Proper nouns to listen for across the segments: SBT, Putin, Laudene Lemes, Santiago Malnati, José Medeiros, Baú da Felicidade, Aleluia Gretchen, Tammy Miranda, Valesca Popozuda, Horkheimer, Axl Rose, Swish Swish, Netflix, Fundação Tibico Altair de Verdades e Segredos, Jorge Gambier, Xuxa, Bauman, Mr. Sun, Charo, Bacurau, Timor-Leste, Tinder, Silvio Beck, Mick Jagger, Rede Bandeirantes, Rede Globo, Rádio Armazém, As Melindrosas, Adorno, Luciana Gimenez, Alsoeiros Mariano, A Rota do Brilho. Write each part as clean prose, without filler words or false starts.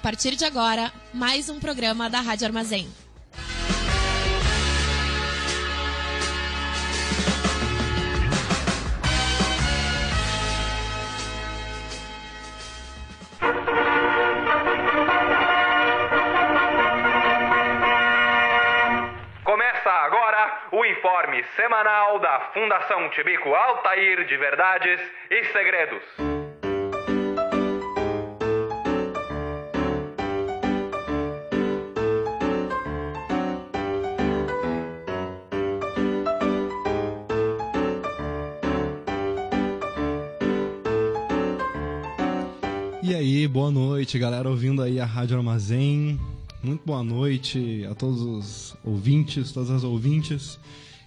partir de agora, mais um programa da Rádio Armazém. Informe semanal da Fundação Tibico Altair de Verdades e Segredos. E aí, boa noite, galera, ouvindo aí a Rádio Armazém. Muito boa noite a todos os ouvintes, todas as ouvintes.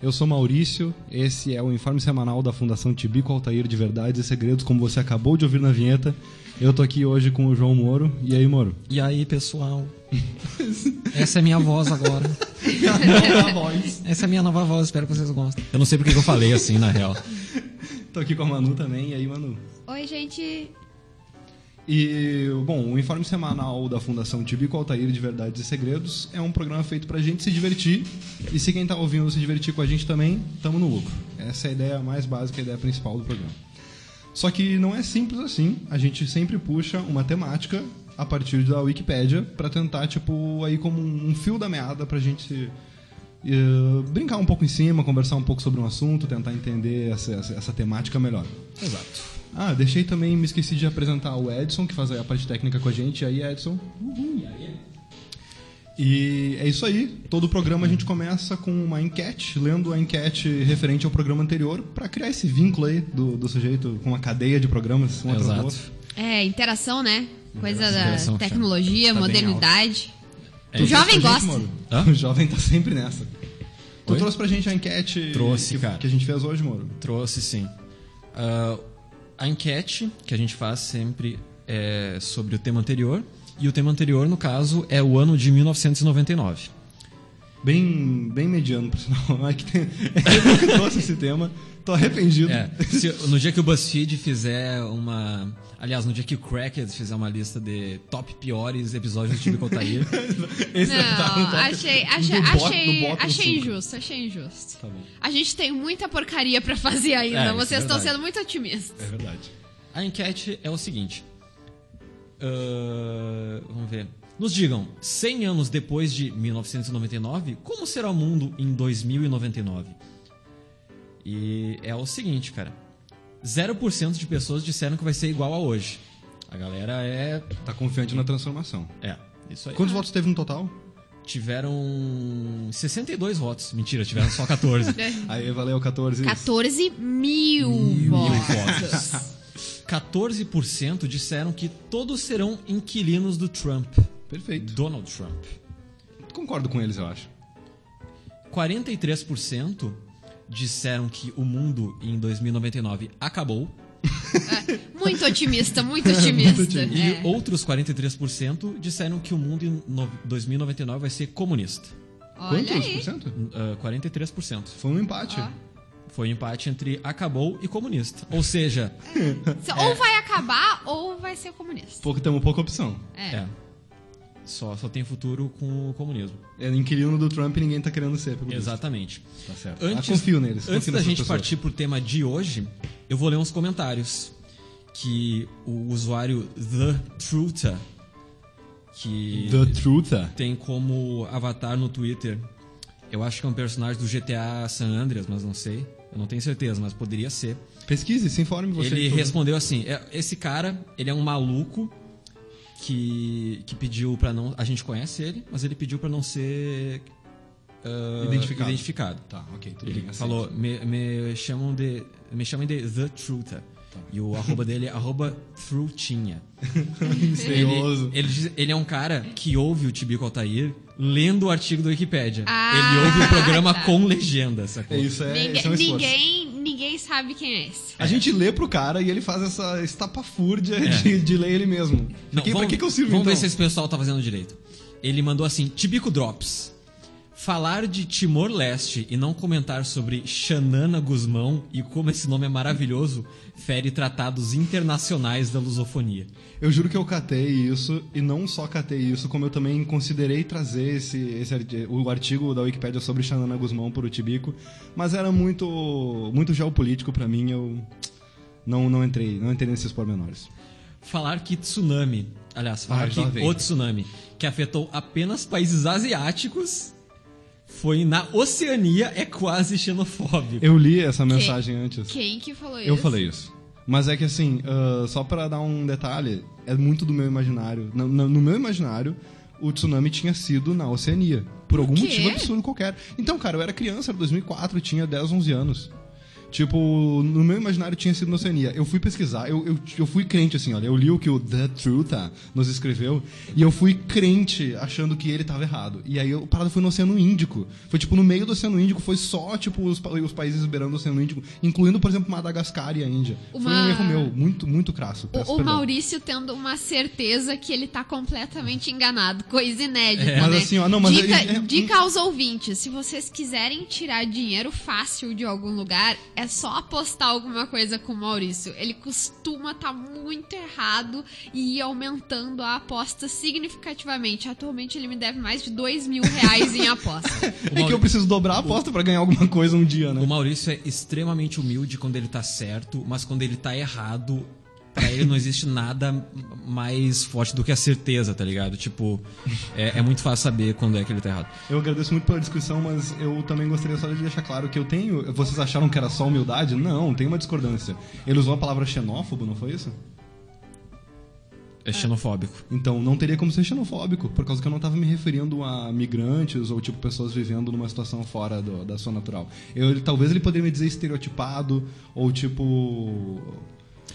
Eu sou Maurício, esse é o informe semanal da Fundação Tibico Altair de Verdades e Segredos, como você acabou de ouvir na vinheta. Eu tô aqui hoje com o João Moro. E aí, Moro? E aí, pessoal? Essa é minha voz agora. Minha nova voz. Essa é minha nova voz, espero que vocês gostem. Eu não sei porque eu falei assim, na real. Tô aqui com a Manu também. E aí, Manu? Oi, gente. E, bom, o informe semanal da Fundação Tibico Altair de Verdades e Segredos é um programa feito pra gente se divertir. E se quem tá ouvindo se divertir com a gente também, tamo no lucro. Essa é a ideia mais básica, a ideia principal do programa. Só que não é simples assim. A gente sempre puxa uma temática a partir da Wikipédia pra tentar, tipo, aí como um fio da meada pra gente brincar um pouco em cima, conversar um pouco sobre um assunto, tentar entender essa temática melhor. Exato. Ah, deixei também, me esqueci de apresentar o Edson, que faz a parte técnica com a gente. E aí, Edson? Uhum. E é isso aí. Todo o programa a gente começa com uma enquete, lendo a enquete referente ao programa anterior, para criar esse vínculo aí do sujeito com uma cadeia de programas, um atrás do outro. É, interação, né? Coisa da tecnologia, modernidade. O jovem gosta. O jovem tá sempre nessa. Tu trouxe pra gente a enquete que a gente fez hoje, Moro? Trouxe, sim. A enquete que a gente faz sempre é sobre o tema anterior. E o tema anterior, no caso, é o ano de 1999. Bem mediano, por sinal. Eu nunca trouxe esse tema. Tô arrependido. No dia que o BuzzFeed fizer uma... Aliás, no dia que o Cracked fizer uma lista de top piores episódios do Tibico Altair... Esse não tá no top. Achei injusto. Tá bom. A gente tem muita porcaria pra fazer ainda. Vocês estão sendo muito otimistas. É verdade. A enquete é o seguinte. Vamos ver. Nos digam, 100 anos depois de 1999, como será o mundo em 2099? E é o seguinte, cara. 0% de pessoas disseram que vai ser igual a hoje. A galera tá confiante na transformação. É, isso aí. Quantos votos teve no total? Tiveram 62 votos. Mentira, tiveram só 14. Aí, valeu, 14. 14 mil votos. 14% disseram que todos serão inquilinos do Trump. Perfeito. Donald Trump. Concordo com eles, eu acho. 43% disseram que o mundo em 2099 acabou. Muito otimista. E outros 43% disseram que o mundo em 2099 vai ser comunista. Olha. Quantos por cento? 43%. Foi um empate. Foi um empate entre acabou e comunista. Ou seja... Ou vai acabar ou vai ser comunista. Temos pouca opção. Só tem futuro com o comunismo. Inquilino do Trump ninguém tá querendo ser. Exatamente. Tá certo. Confio neles. Antes da gente partir pro tema de hoje, eu vou ler uns comentários que o usuário The Truth, que tem como avatar no Twitter... Eu acho que é um personagem do GTA San Andreas, mas não sei. Eu não tenho certeza, mas poderia ser. Pesquise, se informe você. Ele respondeu assim, esse cara, ele é um maluco que pediu pra não... A gente conhece ele, mas ele pediu pra não ser identificado. Tá, ok, tudo ele bem. Ele falou, me chamam de The Trutha. Tá. E o arroba dele é @trutinha. Misterioso. Ele é um cara que ouve o Tibico Altair lendo o artigo do Wikipédia. Ele ouve o programa com legenda, sacou? Isso é ninguém sabe quem é esse. A gente lê pro cara e ele faz essa estapafúrdia de ler ele mesmo. Não, pra que eu sirvo, então? Vamos ver se esse pessoal tá fazendo direito. Ele mandou assim, Tibico Drops. Falar de Timor-Leste e não comentar sobre Xanana Gusmão e como esse nome é maravilhoso fere tratados internacionais da lusofonia. Eu juro que eu catei isso, e não só catei isso, como eu também considerei trazer o artigo da Wikipédia sobre Xanana Gusmão para o Tibico, mas era muito geopolítico para mim, eu não entrei nesses pormenores. Falar que tsunami, o tsunami, que afetou apenas países asiáticos, foi na Oceania, é quase xenofóbico. Eu li essa mensagem antes. Quem que falou isso? Eu falei isso. Mas é que assim, só pra dar um detalhe, é muito do meu imaginário. No meu imaginário, o tsunami tinha sido na Oceania. Por algum motivo absurdo qualquer. Então, cara, eu era criança, era 2004, tinha 10, 11 anos. Tipo, no meu imaginário tinha sido na Oceania. Eu fui pesquisar, eu fui crente, assim, olha, eu li o que o The Truth nos escreveu, e eu fui crente achando que ele tava errado. E aí a parada foi no Oceano Índico. Foi, tipo, no meio do Oceano Índico, foi só, tipo, os países beirando o Oceano Índico, incluindo, por exemplo, Madagascar e a Índia. Foi um erro meu, muito crasso. O Maurício tendo uma certeza que ele tá completamente enganado. Coisa inédita, né? Mas assim, ó, não, mas... Dica aos ouvintes, se vocês quiserem tirar dinheiro fácil de algum lugar... É só apostar alguma coisa com o Maurício. Ele costuma estar muito errado e ir aumentando a aposta significativamente. Atualmente ele me deve mais de R$2.000 em aposta. É que eu preciso dobrar a aposta pra ganhar alguma coisa um dia, né? O Maurício é extremamente humilde quando ele tá certo, mas quando ele tá errado, pra ele não existe nada mais forte do que a certeza, tá ligado? Tipo, é muito fácil saber quando é que ele tá errado. Eu agradeço muito pela discussão, mas eu também gostaria só de deixar claro que eu tenho... Vocês acharam que era só humildade? Não, tem uma discordância. Ele usou a palavra xenófobo, não foi isso? É xenofóbico. Então, não teria como ser xenofóbico, por causa que eu não tava me referindo a migrantes ou, tipo, pessoas vivendo numa situação fora da sua natural. Talvez ele poderia me dizer estereotipado ou, tipo...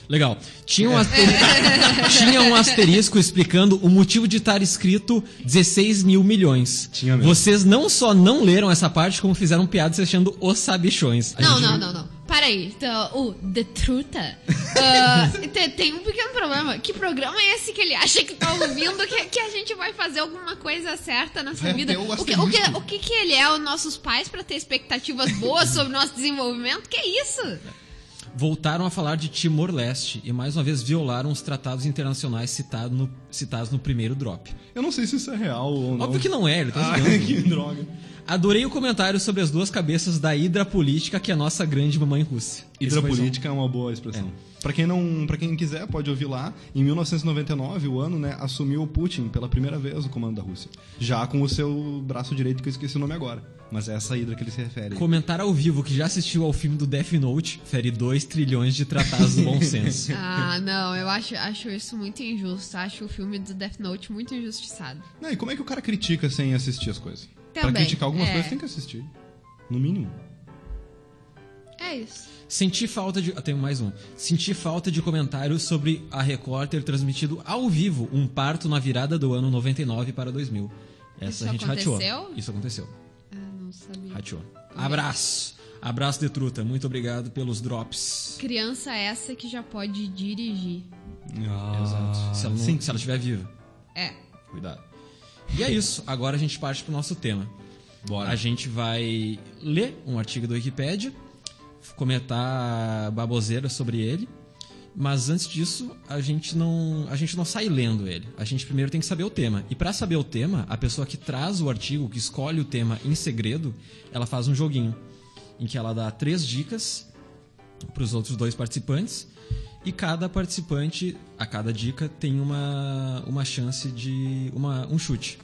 Legal. Tinha um asterisco explicando o motivo de estar escrito 16 mil milhões. Tinha mesmo. Vocês não só não leram essa parte, como fizeram piadas achando os sabichões. Não. Para aí. Então, The Truta. Tem um pequeno problema. Que programa é esse que ele acha que tá ouvindo? Que a gente vai fazer alguma coisa certa nessa vida? O que ele é? Os nossos pais para ter expectativas boas sobre o nosso desenvolvimento? Que é isso? Voltaram a falar de Timor-Leste e mais uma vez violaram os tratados internacionais citados no primeiro drop. Eu não sei se isso é real ou não. Óbvio que não é, ele tá zoando. Que droga. Adorei o comentário sobre as duas cabeças da hidra política, que é a nossa grande mamãe Rússia. Hidra política é uma boa expressão. É. Pra quem quiser, pode ouvir lá. Em 1999, o ano, né, assumiu o Putin pela primeira vez o comando da Rússia. Já com o seu braço direito, que eu esqueci o nome agora. Mas é essa hidra que ele se refere. Comentar ao vivo que já assistiu ao filme do Death Note fere 2 trilhões de tratados do bom senso. Ah, não, eu acho isso muito injusto. Acho o filme do Death Note muito injustiçado. Não, e como é que o cara critica sem assistir as coisas? Também, pra criticar algumas coisas tem que assistir. No mínimo. É isso. Senti falta de... Tenho mais um. Senti falta de comentários sobre a Record ter transmitido ao vivo um parto na virada do ano 99 para 2000. Essa isso a gente rateou. Isso aconteceu? Ah, não sabia. Rateou. Abraço. Abraço de truta. Muito obrigado pelos drops. Criança essa que já pode dirigir. Exato. Se ela estiver viva. É. Cuidado. E é isso, agora a gente parte pro nosso tema. Bora. A gente vai ler um artigo da Wikipédia, comentar baboseira sobre ele, mas antes disso, a gente não sai lendo ele. A gente primeiro tem que saber o tema. E para saber o tema, a pessoa que traz o artigo, que escolhe o tema em segredo, ela faz um joguinho em que ela dá 3 dicas para os outros 2 participantes. E cada participante, a cada dica, tem uma chance de um chute.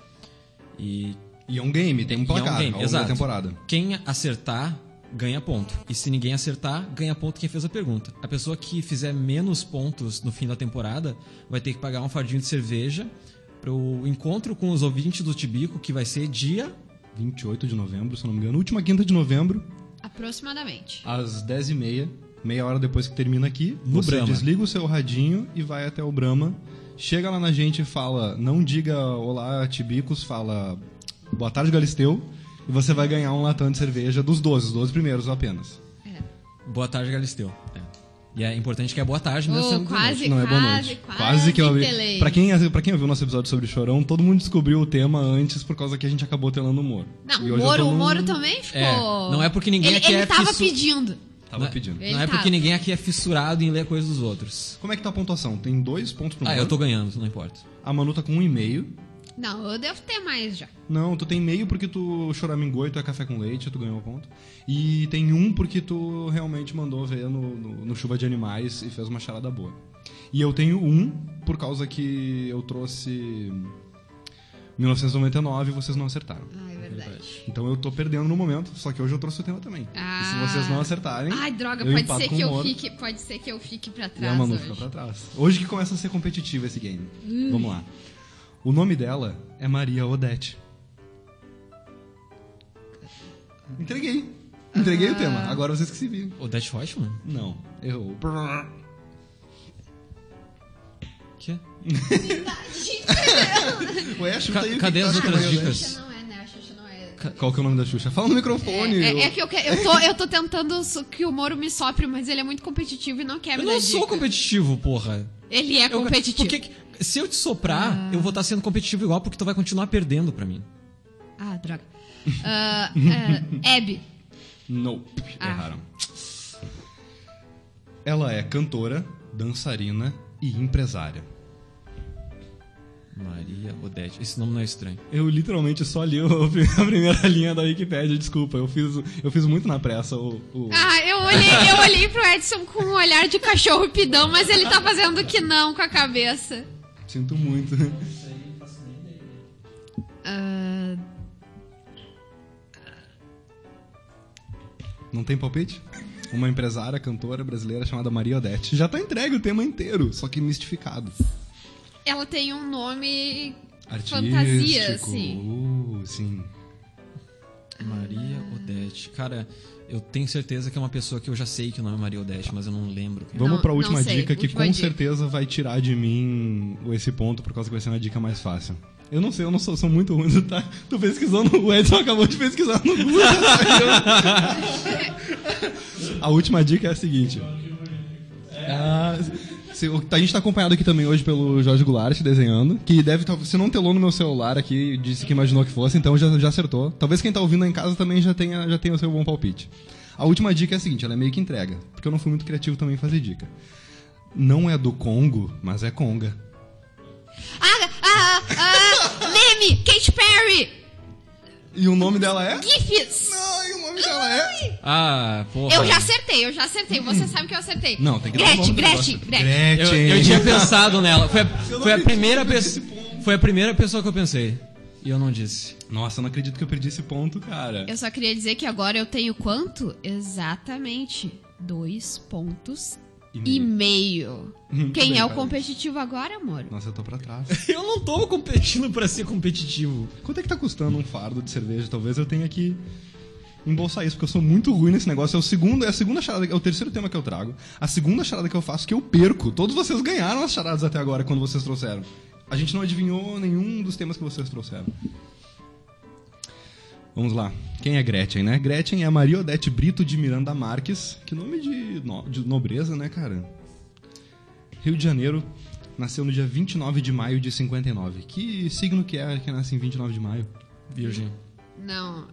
E é um game, tem um placar, é um game, exato. Temporada. Quem acertar, ganha ponto. E se ninguém acertar, ganha ponto quem fez a pergunta. A pessoa que fizer menos pontos no fim da temporada vai ter que pagar um fardinho de cerveja para o encontro com os ouvintes do Tibico, que vai ser dia... 28 de novembro, se não me engano. Última quinta de novembro. Aproximadamente. Às 10h30. Meia hora depois que termina aqui, você desliga o seu radinho e vai até o Brahma. Chega lá na gente e fala, não diga olá, Tibicos, fala boa tarde, Galisteu. E você vai ganhar um latão de cerveja dos 12 primeiros apenas. É. Boa tarde, Galisteu. É. E é importante que é boa tarde, né? Quase que eu abri. Pra quem ouviu o nosso episódio sobre Chorão, todo mundo descobriu o tema antes por causa que a gente acabou telando o Moro. Não, o Moro também ficou... É, não é porque ninguém aqui é fissurado... Ele tava pedindo. Porque ninguém aqui é fissurado em ler a coisa dos outros. Como é que tá a pontuação? Tem 2 pontos pro Moro. Ah, eu tô ganhando, não importa. A Manu tá com 1,5. Não, eu devo ter mais já. Não, tu tem meio porque tu choramingou e tu é café com leite, tu ganhou o ponto. E tem 1 porque tu realmente mandou ver no Chuva de Animais e fez uma charada boa. E eu tenho 1 por causa que eu trouxe 1999 e vocês não acertaram. Ah, é verdade. Então eu tô perdendo no momento, só que hoje eu trouxe o tema também. Ah. E se vocês não acertarem... Ai, droga, pode ser que eu fique pra trás. E a Manu fica pra trás. Hoje que começa a ser competitivo esse game. Vamos lá. O nome dela é Maria Odete. Entreguei. Entreguei o tema. Agora vocês que se viram. Odete Reutemann? Não. Errou. Que? Ué, chuta aí. Cadê as outras dicas? Qual que é o nome da Xuxa? Fala no microfone. Eu tô tentando que o Moro me sopre, mas ele é muito competitivo e não quer me dar dica. Eu não sou competitivo, porra. Ele é competitivo. Se eu te soprar, eu vou estar sendo competitivo igual, porque tu vai continuar perdendo pra mim. Ah, droga. Abby. Nope. Erraram. Ela é cantora, dançarina e empresária. Maria Odete. Esse nome não é estranho. Eu literalmente só li a primeira linha da Wikipédia, desculpa. Eu fiz muito na pressa o... Ah, eu olhei pro Edson com um olhar de cachorro pidão, mas ele tá fazendo que não com a cabeça. Sinto muito. Não tem palpite? Uma empresária, cantora brasileira chamada Maria Odete. Já tá entregue o tema inteiro, só que mistificado. Ela tem um nome artístico, fantasia, assim. Sim. Maria Odete. Cara, eu tenho certeza que é uma pessoa que eu já sei que o nome é Maria Odete, mas eu não lembro. Vamos pra última dica, que com certeza vai tirar de mim esse ponto, por causa que vai ser uma dica mais fácil. Eu não sei, eu sou muito ruim. Tá? Tô pesquisando, o Edson acabou de pesquisar no Google. A última dica é a seguinte. A gente tá acompanhado aqui também hoje pelo Jorge Goulart desenhando, que deve... Se não telou no meu celular aqui, disse que imaginou que fosse, então já acertou. Talvez quem tá ouvindo aí em casa também já tenha o seu bom palpite. A última dica é a seguinte, ela é meio que entrega, porque eu não fui muito criativo também em fazer dica. Não é do Congo, mas é conga. Name, Katy Perry! E o nome dela é? Gifts! Não, e o nome dela é? Ah, porra. Eu já acertei. Você sabe que eu acertei. Não, tem que dar um Gretchen. Eu tinha pensado nela. Foi a primeira pessoa que eu pensei. E eu não disse. Nossa, eu não acredito que eu perdi esse ponto, cara. Eu só queria dizer que agora eu tenho quanto? Exatamente 2 pontos. E meio. Quem é o competitivo agora, amor? Nossa, eu tô pra trás. Eu não tô competindo pra ser competitivo. Quanto é que tá custando um fardo de cerveja? Talvez eu tenha que embolsar isso, porque eu sou muito ruim nesse negócio. É o terceiro tema que eu trago. A segunda charada que eu faço, que eu perco. Todos vocês ganharam as charadas até agora, quando vocês trouxeram. A gente não adivinhou nenhum dos temas que vocês trouxeram. Vamos lá. Quem é Gretchen, né? Gretchen é a Maria Odete Brito de Miranda Marques. Que nome de nobreza, né, cara? Rio de Janeiro. Nasceu no dia 29 de maio de 59. Que signo que é que nasce em 29 de maio? Virgem. Não. Não.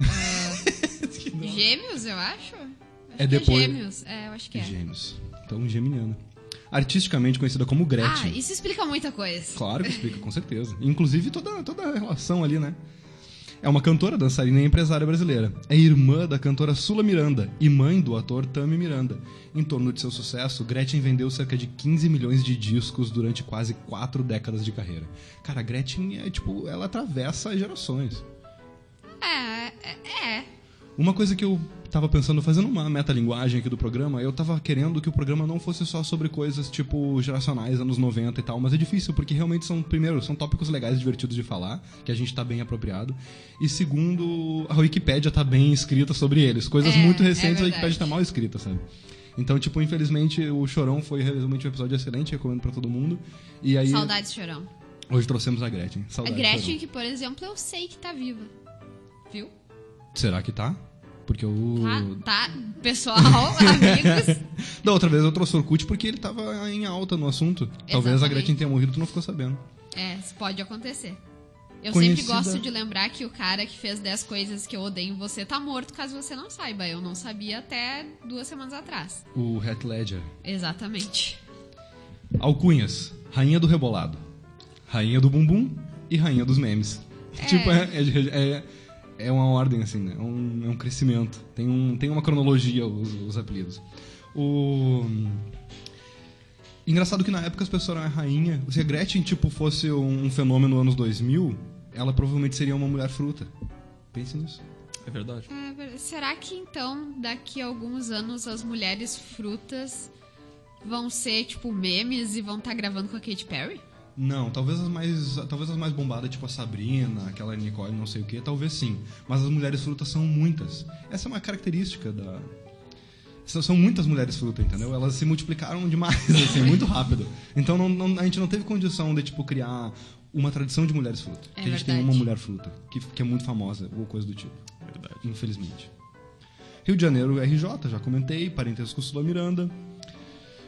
Gêmeos, eu acho? É Gêmeos. É, eu acho que é. Gêmeos. Então, geminiana. Artisticamente conhecida como Gretchen. Ah, isso explica muita coisa. Claro que explica, com certeza. Inclusive toda a relação ali, né? É uma cantora, dançarina e empresária brasileira. É irmã da cantora Sula Miranda e mãe do ator Tammy Miranda. Em torno de seu sucesso, Gretchen vendeu cerca de 15 milhões de discos durante quase 4 décadas de carreira. Cara, a Gretchen é tipo... Ela atravessa gerações. É. Uma coisa que eu tava pensando, fazendo uma metalinguagem aqui do programa, eu tava querendo que o programa não fosse só sobre coisas tipo geracionais, anos 90 e tal, mas é difícil, porque realmente são tópicos legais e divertidos de falar, que a gente tá bem apropriado, e segundo, a Wikipédia tá bem escrita sobre eles, coisas muito recentes, a Wikipédia tá mal escrita, sabe? Então, tipo, infelizmente, o Chorão foi realmente um episódio excelente, recomendo pra todo mundo, e aí... Saudades, Chorão. Hoje trouxemos a Gretchen. Saudades, a Gretchen, Chorão. Que, por exemplo, eu sei que tá viva, viu? Será que tá? porque o... Tá, pessoal, amigos. Da outra vez eu trouxe o Orkut porque ele tava em alta no assunto. Exatamente. Talvez a Gretchen tenha morrido, tu não ficou sabendo. É, isso pode acontecer. Eu sempre gosto de lembrar que o cara que fez 10 coisas que eu odeio em você tá morto, caso você não saiba. Eu não sabia até 2 semanas atrás. O Heath Ledger. Exatamente. Alcunhas. Rainha do rebolado, rainha do bumbum e rainha dos memes. É. Tipo, é uma ordem, assim, né? É um crescimento. Tem uma cronologia os apelidos. Engraçado que na época as pessoas eram a rainha. Se a Gretchen, tipo, fosse um fenômeno anos 2000, ela provavelmente seria uma mulher fruta. Pense nisso. É verdade. Será que, então, daqui a alguns anos as mulheres frutas vão ser, tipo, memes e vão estar gravando com a Katy Perry? Não, talvez as mais bombadas, tipo a Sabrina, aquela Nicole, não sei o que, talvez sim. Mas as mulheres frutas são muitas. Essa é uma característica da... São muitas mulheres frutas, entendeu? Elas se multiplicaram demais, assim, muito rápido. Então a gente não teve condição de, tipo, criar uma tradição de mulheres frutas. É que a gente tem uma mulher fruta, que é muito famosa, ou coisa do tipo. Verdade. Infelizmente. Rio de Janeiro, RJ, já comentei, parentesco com Sula Miranda.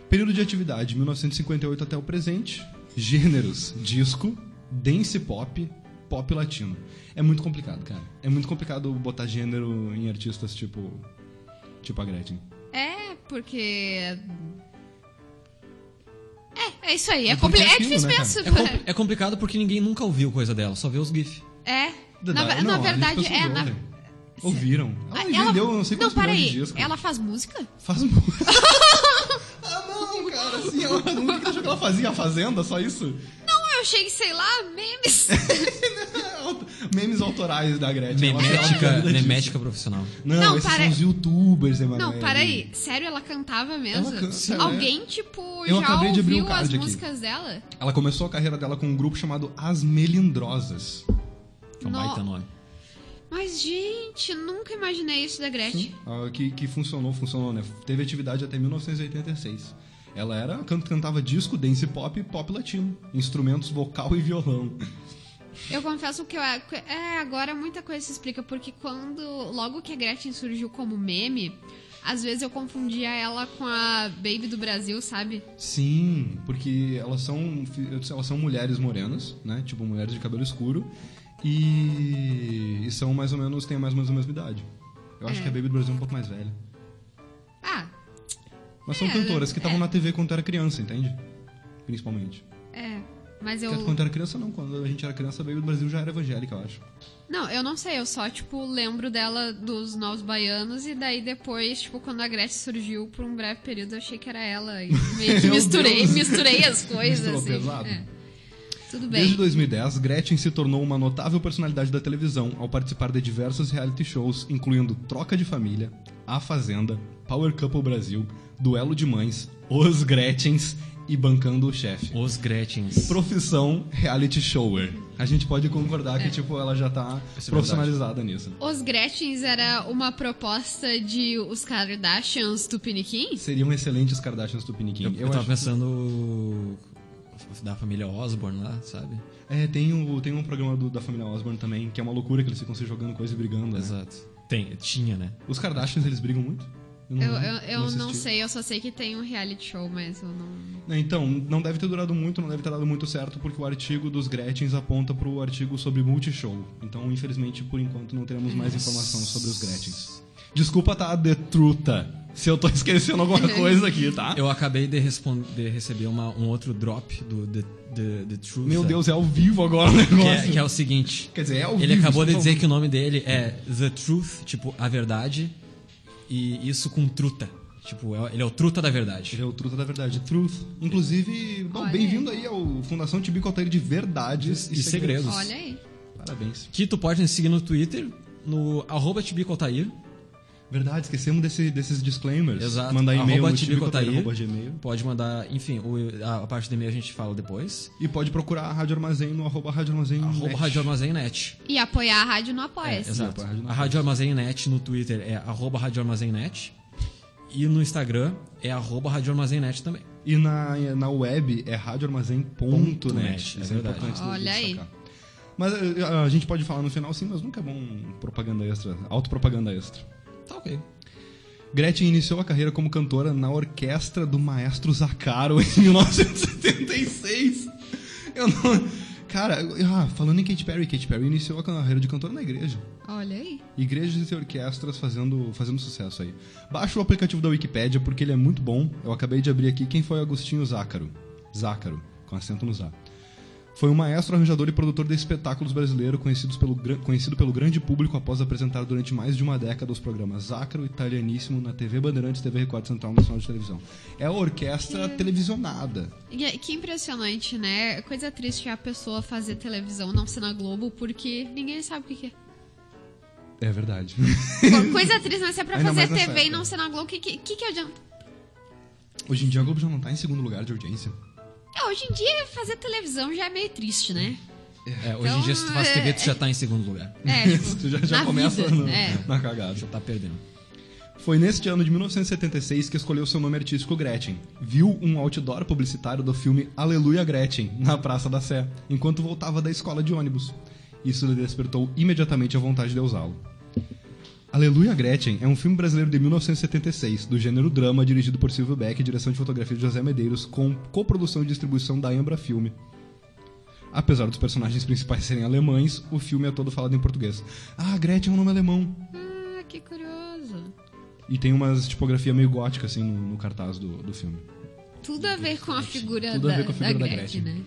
Período de atividade, 1958 até o presente. Gêneros, disco, dance pop, pop latino. É muito complicado, cara. É muito complicado botar gênero em artistas tipo a Gretchen. É, porque... É isso aí. É difícil, né, mesmo. É complicado porque ninguém nunca ouviu coisa dela, só vê os gifs. É. Na verdade, é... Ouviram. Ela vendeu, não sei quantos milhões de discos. Ela faz música? Faz música. Cara, assim, ela fazia a Fazenda, só isso? Não, eu achei que, sei lá, memes. Memes autorais da Gretchen. Memética profissional. Não, esses são os youtubers, Emanuel. Não, para aí. Sério, ela cantava mesmo? Ela canta, alguém, tipo, eu já ouviu as músicas dela? Ela começou a carreira dela com um grupo chamado As Melindrosas. É um baita nome. Mas, gente, nunca imaginei isso da Gretchen. Sim, que funcionou, né? Teve atividade até 1986. Ela cantava disco, dance pop e pop latino. Instrumentos vocal e violão. Eu confesso que agora muita coisa se explica, porque logo que a Gretchen surgiu como meme, às vezes eu confundia ela com a Baby do Brasil, sabe? Sim, porque elas são mulheres morenas, né? Tipo, mulheres de cabelo escuro. E são têm mais ou menos a mesma idade. Eu acho que a Baby do Brasil é um pouco mais velha. Ah. Mas são cantoras que estavam na TV quando era criança, entende? Principalmente. É, mas eu... Quando era criança, não. Quando a gente era criança, a Baby do Brasil já era evangélica, eu acho. Não, eu não sei. Eu só, tipo, lembro dela dos Novos Baianos. E daí depois, tipo, quando a Gretchen surgiu, por um breve período, eu achei que era ela. E meio que misturei as coisas. Misturou assim. Pesado. É. Tudo bem. Desde 2010, Gretchen se tornou uma notável personalidade da televisão ao participar de diversos reality shows, incluindo Troca de Família, A Fazenda, Power Couple Brasil, Duelo de Mães, Os Gretchens e Bancando o Chefe. Os Gretchens. Profissão reality shower. A gente pode concordar que, tipo, ela já tá profissionalizada nisso. Os Gretchens era uma proposta de os Kardashians Tupiniquim? Seriam excelentes Kardashians Tupiniquim. Eu tava pensando... Da família Osborne lá, sabe? É, tem um programa da família Osborne também, que é uma loucura, que eles ficam se jogando coisa e brigando, né? Exato. Tinha, né? Os Kardashians, eles brigam muito? Eu não sei, eu só sei que tem um reality show, mas eu não... Então, não deve ter durado muito, não deve ter dado muito certo, porque o artigo dos Gretchens aponta pro artigo sobre multishow. Então, infelizmente, por enquanto, não teremos mais informação sobre os Gretchens. Desculpa, tá? The Truth. Se eu tô esquecendo alguma coisa aqui, tá? Eu acabei de receber um outro drop do The Truth. Meu Deus, é ao vivo agora o negócio. Que é o seguinte. Quer dizer, é ao vivo. Ele acabou de dizer que o nome dele é The Truth, tipo, a verdade, e isso com truta. Tipo, ele é o truta da verdade. Ele é o truta da verdade. Truth. Inclusive, bem-vindo aí ao Fundação Tibico Altair de Verdades e Segredos. Olha aí. Parabéns. Que tu pode nos seguir no Twitter, no @tibicoaltair. Verdade, esquecemos desses disclaimers. Exato. Mandar e-mail no tibicoaltair@gmail. Pode mandar, enfim, a parte do e-mail a gente fala depois. E pode procurar a Rádio Armazém no @radioarmazennet. E apoiar a rádio no Apoia-se. Exato. A Rádio Armazém Net no Twitter é @radioarmazennet. E no Instagram é @radioarmazennet também. E na web é radioarmazém.net. Isso é importante. Olha aí. Mas a gente pode falar no final, sim, mas nunca é bom propaganda extra, autopropaganda extra. Tá ok. Gretchen iniciou a carreira como cantora na orquestra do maestro Zaccaro em 1976. Eu não... Cara, falando em Katy Perry iniciou a carreira de cantora na igreja. Olha aí. Igrejas e orquestras fazendo sucesso aí. Baixa o aplicativo da Wikipédia porque ele é muito bom. Eu acabei de abrir aqui quem foi Agostinho Zaccaro. Zaccaro, com acento no Zá. Foi um maestro, arranjador e produtor de espetáculos brasileiro conhecido pelo grande público após apresentar durante mais de uma década os programas Zaccaro, Italianíssimo, na TV Bandeirantes, TV Record Central, Nacional de Televisão. É a orquestra televisionada. Que impressionante, né? Coisa triste a pessoa fazer televisão, não ser na Globo, porque ninguém sabe o que é. É verdade. Bom, coisa triste, mas se é pra fazer TV e não ser na Globo, o que adianta? Hoje em dia a Globo já não tá em segundo lugar de audiência. Hoje em dia, fazer televisão já é meio triste, né? Então, hoje em dia, se tu faz TV, tu já tá em segundo lugar. Tipo, tu já começa vida, na cagada. Já tá perdendo. Foi neste ano de 1976 que escolheu seu nome artístico Gretchen. Viu um outdoor publicitário do filme Aleluia Gretchen, na Praça da Sé, enquanto voltava da escola de ônibus. Isso lhe despertou imediatamente a vontade de usá-lo. Aleluia Gretchen é um filme brasileiro de 1976, do gênero drama, dirigido por Silvio Beck, direção de fotografia de José Medeiros, com coprodução e distribuição da Embrafilme. Apesar dos personagens principais serem alemães, o filme é todo falado em português. Ah, Gretchen é um nome alemão. Ah, que curioso. E tem uma tipografia meio gótica, assim, no cartaz do filme. Tudo a ver com a figura da Gretchen, né?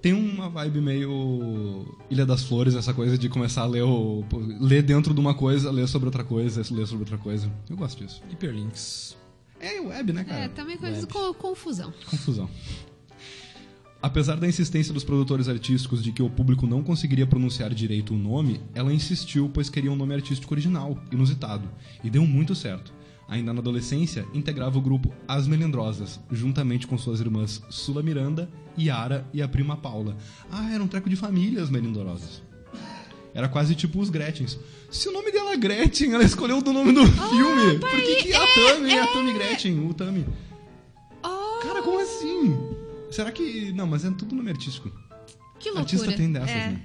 Tem uma vibe meio Ilha das Flores, essa coisa de começar a ler dentro de uma coisa, ler sobre outra coisa, ler sobre outra coisa. Eu gosto disso. Hiperlinks. É web, né, cara? Também coisa com confusão. Confusão. Apesar da insistência dos produtores artísticos de que o público não conseguiria pronunciar direito o nome, ela insistiu, pois queria um nome artístico original, inusitado. E deu muito certo. Ainda na adolescência, integrava o grupo As Melindrosas, juntamente com suas irmãs Sula Miranda, Yara e a prima Paula. Era um treco de família, As Melindrosas. Era quase tipo os Gretchens. Se o nome dela é Gretchen, ela escolheu o nome do filme. Por que a Tammy? A Tammy Gretchen, o Tammy. Cara, como assim? Será que... Não, mas é tudo nome artístico. Que loucura. Artista tem dessas, né?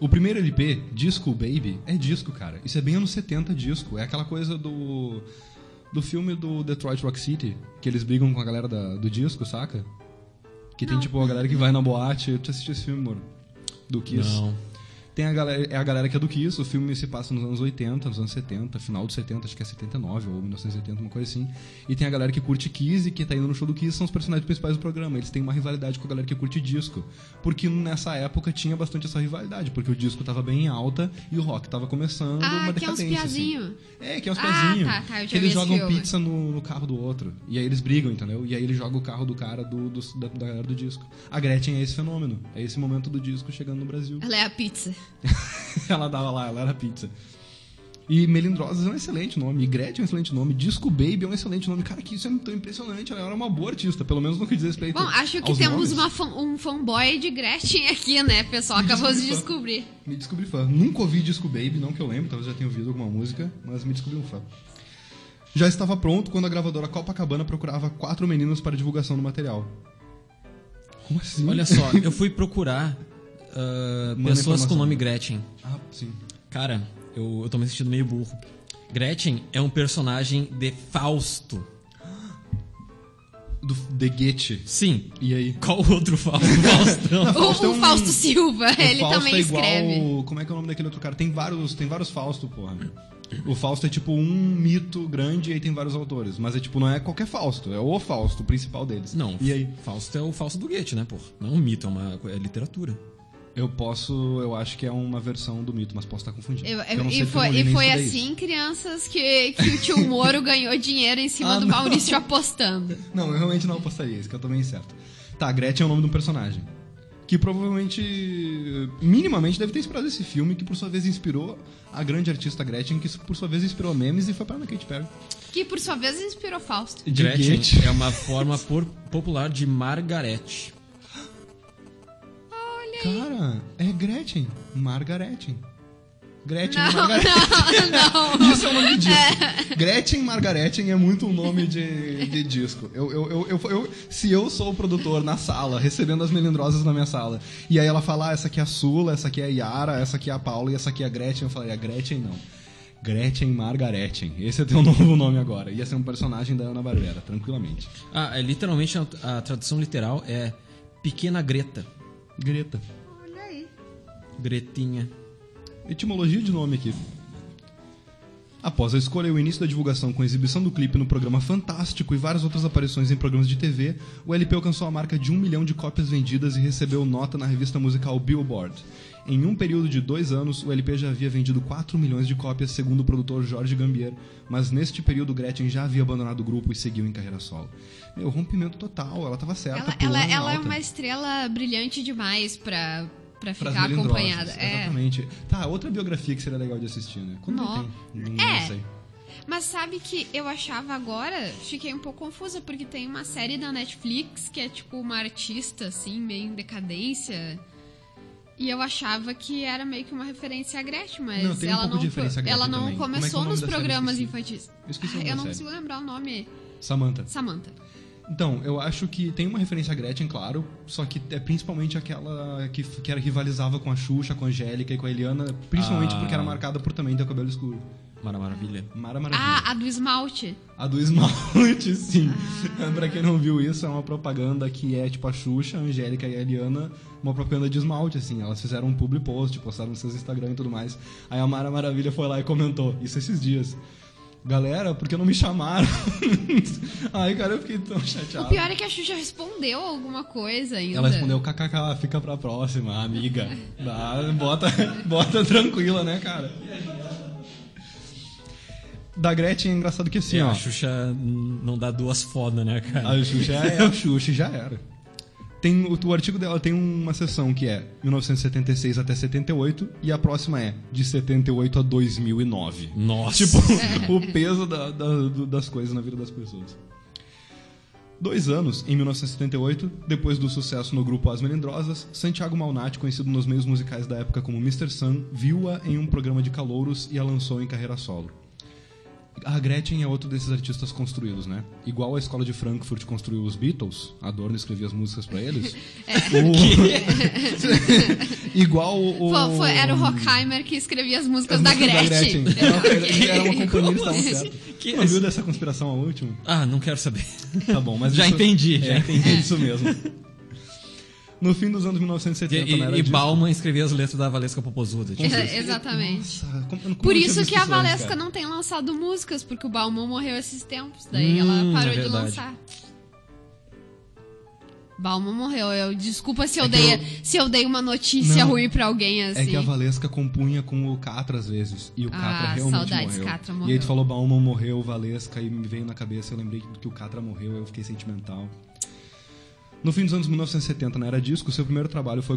O primeiro LP, Disco Baby, é disco, cara. Isso é bem anos 70, disco. É aquela coisa do filme do Detroit Rock City, que eles brigam com a galera do disco, saca? Que tem, a galera que vai na boate... Tu assistiu esse filme, moro? Do Kiss. Não. Tem a galera que é do Kiss. O filme se passa nos anos 80, nos anos 70, final dos 70, acho que é 79 ou 1970, uma coisa assim. E tem a galera que curte Kiss e que tá indo no show do Kiss, são os personagens principais do programa. Eles têm uma rivalidade com a galera que curte disco. Porque nessa época tinha bastante essa rivalidade, porque o disco tava bem em alta e o rock tava começando uma decadência. Assim. Que é uns piazinhos. Tá, eu já vi. Eles jogam pizza no carro do outro. E aí eles brigam, entendeu? E aí ele joga o carro do cara da galera do disco. A Gretchen é esse fenômeno. É esse momento do disco chegando no Brasil. Ela é a pizza. Ela dava lá, ela era pizza. E Melindrosas é um excelente nome, e Gretchen é um excelente nome, Disco Baby é um excelente nome. Cara, que isso é tão impressionante, ela era uma boa artista, pelo menos no que diz respeito. Bom, acho que temos um fanboy de Gretchen aqui, né, pessoal? Acabou de descobrir. Me descobri fã. Nunca ouvi Disco Baby, não que eu lembre, talvez já tenha ouvido alguma música, mas me descobri um fã. Já estava pronto quando a gravadora Copacabana procurava 4 meninos para divulgação do material. Como assim? Olha só, eu fui procurar... pessoas com o nome Gretchen. Ah, sim. Cara, eu tô me sentindo meio burro. Gretchen é um personagem de Fausto. De Goethe. Sim. E aí? Qual outro Fausto? Não, Fausto é Fausto Silva. Ele Fausto também é escreve. Igual, como é que é o nome daquele outro cara? Tem vários Fausto, porra. O Fausto é tipo um mito grande e aí tem vários autores. Mas é tipo, não é qualquer Fausto, é o Fausto, o principal deles. Não, e aí? Fausto é o Fausto do Goethe, né, porra? Não é um mito, é literatura. Eu acho que é uma versão do mito, mas posso estar confundindo. E foi assim, crianças, que o tio Moro ganhou dinheiro em cima do Maurício apostando. Não, eu realmente não apostaria, isso que eu tô bem certo. Tá, Gretchen é o nome de um personagem. Que provavelmente, minimamente, deve ter inspirado esse filme, que por sua vez inspirou a grande artista Gretchen, que por sua vez inspirou memes e foi para a Katy Perry. Que por sua vez inspirou Fausto. Gretchen é uma forma popular de Margarete. Cara, é Gretchen, Margarete. Gretchen, Margarete. Não. Isso é o nome de disco. Gretchen, Margarete é muito um nome de disco. Se eu sou o produtor na sala, recebendo as melindrosas na minha sala, e aí ela fala, essa aqui é a Sula, essa aqui é a Yara, essa aqui é a Paula e essa aqui é a Gretchen, eu falaria, a Gretchen não. Gretchen Margaretchen. Esse é teu novo nome agora. Ia ser um personagem da Hanna-Barbera, tranquilamente. Ah, é, literalmente a tradução literal é Pequena Greta. Greta. Olha aí. Gretinha. Etimologia de nome aqui. Após a escolha e o início da divulgação com a exibição do clipe no programa Fantástico e várias outras aparições em programas de TV, o LP alcançou a marca de 1 milhão de cópias vendidas e recebeu nota na revista musical Billboard. Em um período de 2 anos, o LP já havia vendido 4 milhões de cópias, segundo o produtor Jorge Gambier, mas neste período Gretchen já havia abandonado o grupo e seguiu em carreira solo. Meu, rompimento total, ela tava certa. Ela é uma estrela brilhante demais pra ficar acompanhada. Exatamente. É. Tá, outra biografia que seria legal de assistir, né? Quando tem? Não sei. Mas sabe que eu achava agora... Fiquei um pouco confusa, porque tem uma série da Netflix que é tipo uma artista, assim, meio em decadência. E eu achava que era meio que uma referência à Gretchen, mas não, tem um ela pouco não, de referência à Gretchen ela não também. Começou nos programas infantis. Eu não consigo lembrar o nome. Samantha. Então, eu acho que tem uma referência a Gretchen, claro, só que é principalmente aquela que era, rivalizava com a Xuxa, com a Angélica e com a Eliana, principalmente porque era marcada por também ter o cabelo escuro. Mara Maravilha. Ah, a do esmalte. A do esmalte, sim. Pra quem não viu isso, é uma propaganda que é tipo a Xuxa, a Angélica e a Eliana, uma propaganda de esmalte, assim. Elas fizeram um public post, postaram nos seus Instagram e tudo mais. Aí a Mara Maravilha foi lá e comentou, isso esses dias. Galera, por que não me chamaram? Ai, cara, eu fiquei tão chateado. O pior é que a Xuxa respondeu alguma coisa ainda. Ela respondeu, kkk, fica pra próxima, amiga. Bota tranquila, né, cara? Da Gretchen é engraçado que assim, ó... A Xuxa não dá duas foda, né, cara? A Xuxa é a Xuxa, já era. Tem, o artigo dela tem uma seção que é 1976 até 78 e a próxima é de 78 a 2009. Nossa! Tipo, o peso das coisas na vida das pessoas. 2 anos, em 1978, depois do sucesso no grupo As Melindrosas, Santiago Malnati, conhecido nos meios musicais da época como Mr. Sun, viu-a em um programa de calouros e a lançou em carreira solo. A Gretchen é outro desses artistas construídos, né? Igual a escola de Frankfurt construiu os Beatles, Adorno escrevia as músicas pra eles. Igual o... Era o Horkheimer que escrevia as músicas da Gretchen. Era uma companhia que estava certa. Não viu dessa conspiração a última? Ah, não quero saber. Tá bom, mas... Já entendi. Isso mesmo. No fim dos anos 1970, né? E Bauman escrevia as letras da Valesca Popozuda. Exatamente. Nossa, por isso que a Valesca não tem lançado músicas, porque o Bauman morreu esses tempos. Daí ela parou de lançar. Bauman morreu. Desculpa se eu dei uma notícia ruim pra alguém, assim. É que a Valesca compunha com o Catra às vezes. E o Catra realmente morreu. Catra morreu. E aí tu falou, Bauman morreu, Valesca, e me veio na cabeça, eu lembrei que o Catra morreu, eu fiquei sentimental. No fim dos anos 1970, na era disco, seu primeiro trabalho foi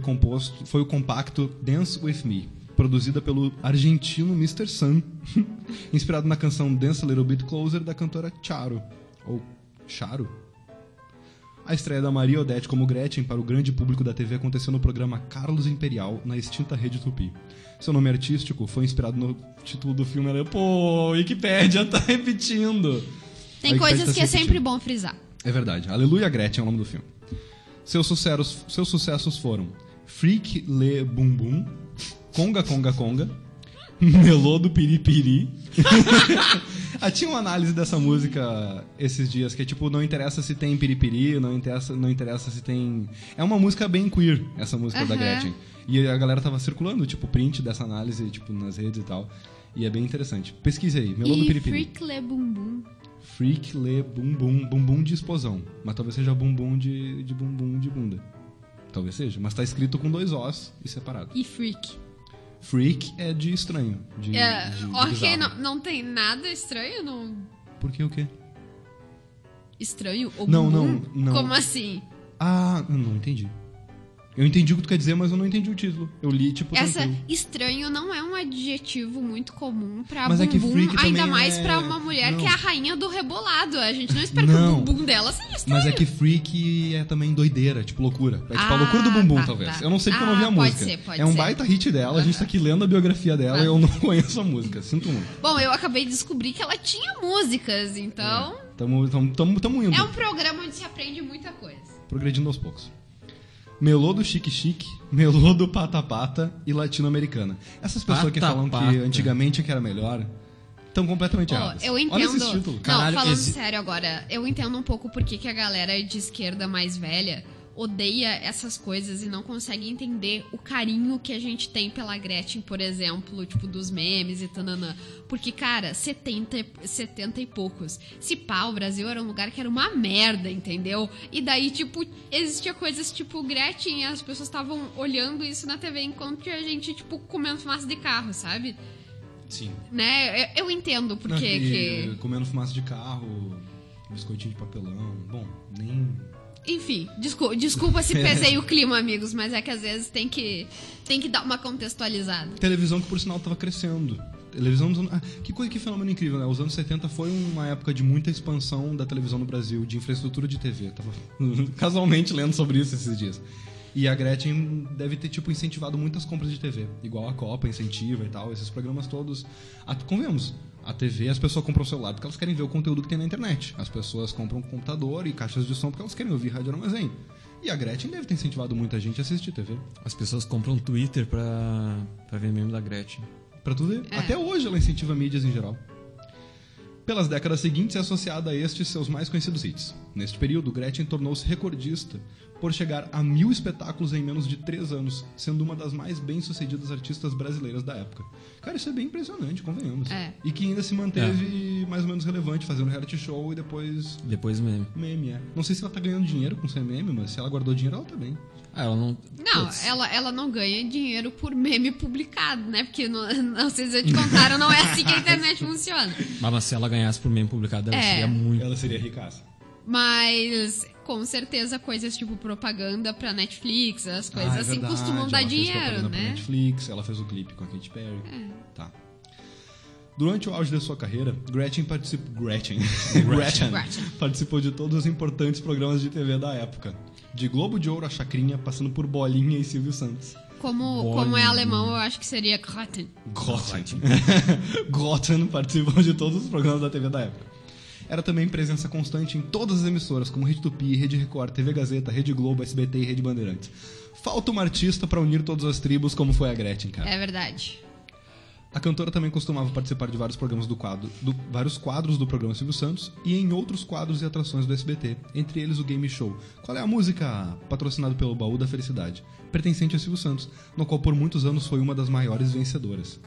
o compacto Dance With Me, produzida pelo argentino Mr. Sun, inspirado na canção Dance a Little Bit Closer da cantora Charo, ou Charo. A estreia da Maria Odete como Gretchen para o grande público da TV aconteceu no programa Carlos Imperial, na extinta Rede Tupi. Seu nome artístico foi inspirado no título do filme. Pô, Wikipédia tá repetindo! Tem coisas que é sempre bom frisar. É verdade. Aleluia Gretchen é o nome do filme. Seus sucessos foram Freak Le Bum Bum, Conga Conga Conga, Melô do Piripiri. Tinha uma análise dessa música esses dias, que é tipo, não interessa se tem piripiri, não interessa se tem... É uma música bem queer, essa música da Gretchen. E a galera tava circulando, tipo, print dessa análise, tipo, nas redes e tal. E é bem interessante. Pesquise aí, Melô do Piripiri. Freak Le Bum Bum. Freak Le Bum Bum, bumbum de esposão. Mas talvez seja bumbum de bumbum de bunda. Talvez seja, mas tá escrito com 2 Os e separado. E freak? Freak é de estranho. De não tem nada estranho? Não... Por que o quê? Estranho ou bumbum? Não. Como assim? Ah, não entendi. Eu entendi o que tu quer dizer, mas eu não entendi o título. Eu li, tipo... Estranho não é um adjetivo muito comum pra bumbum, ainda mais pra uma mulher que é a rainha do rebolado. A gente não espera que o bumbum dela seja estranho. Mas é que freak é também doideira, tipo loucura. É tipo a loucura do bumbum, talvez. Tá. Eu não sei porque eu não vi a música. Pode ser. É um baita hit dela, a gente tá aqui lendo a biografia dela e eu não conheço a música. Sinto muito. Bom, eu acabei de descobrir que ela tinha músicas, então... Tamo indo. É um programa onde se aprende muita coisa. Progredindo aos poucos. Melô do Chique Chique, Melô do Pata Pata e Latino-Americana. Essas pessoas que falam que antigamente que era melhor, estão completamente erradas. Eu entendo. Olha esse título. Caralho, não, falando sério agora, eu entendo um pouco por que a galera de esquerda mais velha odeia essas coisas e não consegue entender o carinho que a gente tem pela Gretchen, por exemplo, tipo, dos memes e tananã. Porque, cara, 70 e poucos. Se pá, o Brasil era um lugar que era uma merda, entendeu? E daí, tipo, existia coisas tipo Gretchen e as pessoas estavam olhando isso na TV enquanto a gente, tipo, comendo fumaça de carro, sabe? Sim. Né? Eu entendo porque... que... Comendo fumaça de carro, biscoitinho de papelão, bom, nem... Enfim, desculpa se pesei o clima, amigos, mas é que às vezes tem que dar uma contextualizada. Televisão que, por sinal, estava crescendo. Televisão dos anos... que fenômeno incrível, né? Os anos 70 foi uma época de muita expansão da televisão no Brasil, de infraestrutura de TV. Eu tava casualmente lendo sobre isso esses dias. E a Gretchen deve ter, tipo, incentivado muitas compras de TV. Igual a Copa, incentiva e tal, esses programas todos. Convenhamos. A TV, as pessoas compram o celular porque elas querem ver o conteúdo que tem na internet. As pessoas compram um computador e caixas de som porque elas querem ouvir Rádio Armazém. E a Gretchen deve ter incentivado muita gente a assistir TV. As pessoas compram Twitter pra ver meme da Gretchen. Pra tu ver. É. Até hoje ela incentiva mídias em geral. Pelas décadas seguintes é associada a estes seus mais conhecidos hits. Neste período, Gretchen tornou-se recordista por chegar a 1.000 espetáculos em menos de 3 anos, sendo uma das mais bem-sucedidas artistas brasileiras da época. Cara, isso é bem impressionante, convenhamos. É. E que ainda se manteve mais ou menos relevante, fazendo reality show e depois... Depois meme. Meme, é. Não sei se ela tá ganhando dinheiro com ser meme, mas se ela guardou dinheiro, ela tá bem. Ah, ela não... Não, ela não ganha dinheiro por meme publicado, né? Porque, não sei se eu te contaram, não é assim que a internet funciona. Mas se ela ganhasse por meme publicado, ela seria muito... Ela seria ricaça. Mas... Com certeza, coisas tipo propaganda pra Netflix, as coisas assim costumam dar dinheiro, né? Netflix, ela fez o clipe com a Katy Perry. É. Tá. Durante o auge da sua carreira, Gretchen participou de todos os importantes programas de TV da época. De Globo de Ouro a Chacrinha, passando por Bolinha e Silvio Santos. Como é alemão, eu acho que seria Gretchen. Gretchen participou de todos os programas da TV da época. Era também presença constante em todas as emissoras, como Rede Tupi, Rede Record, TV Gazeta, Rede Globo, SBT e Rede Bandeirantes. Falta uma artista para unir todas as tribos, como foi a Gretchen, cara. É verdade. A cantora também costumava participar de vários programas vários quadros do programa Silvio Santos e em outros quadros e atrações do SBT, entre eles o Game Show Qual é a Música?, patrocinado pelo Baú da Felicidade, pertencente a Silvio Santos, no qual por muitos anos foi uma das maiores vencedoras.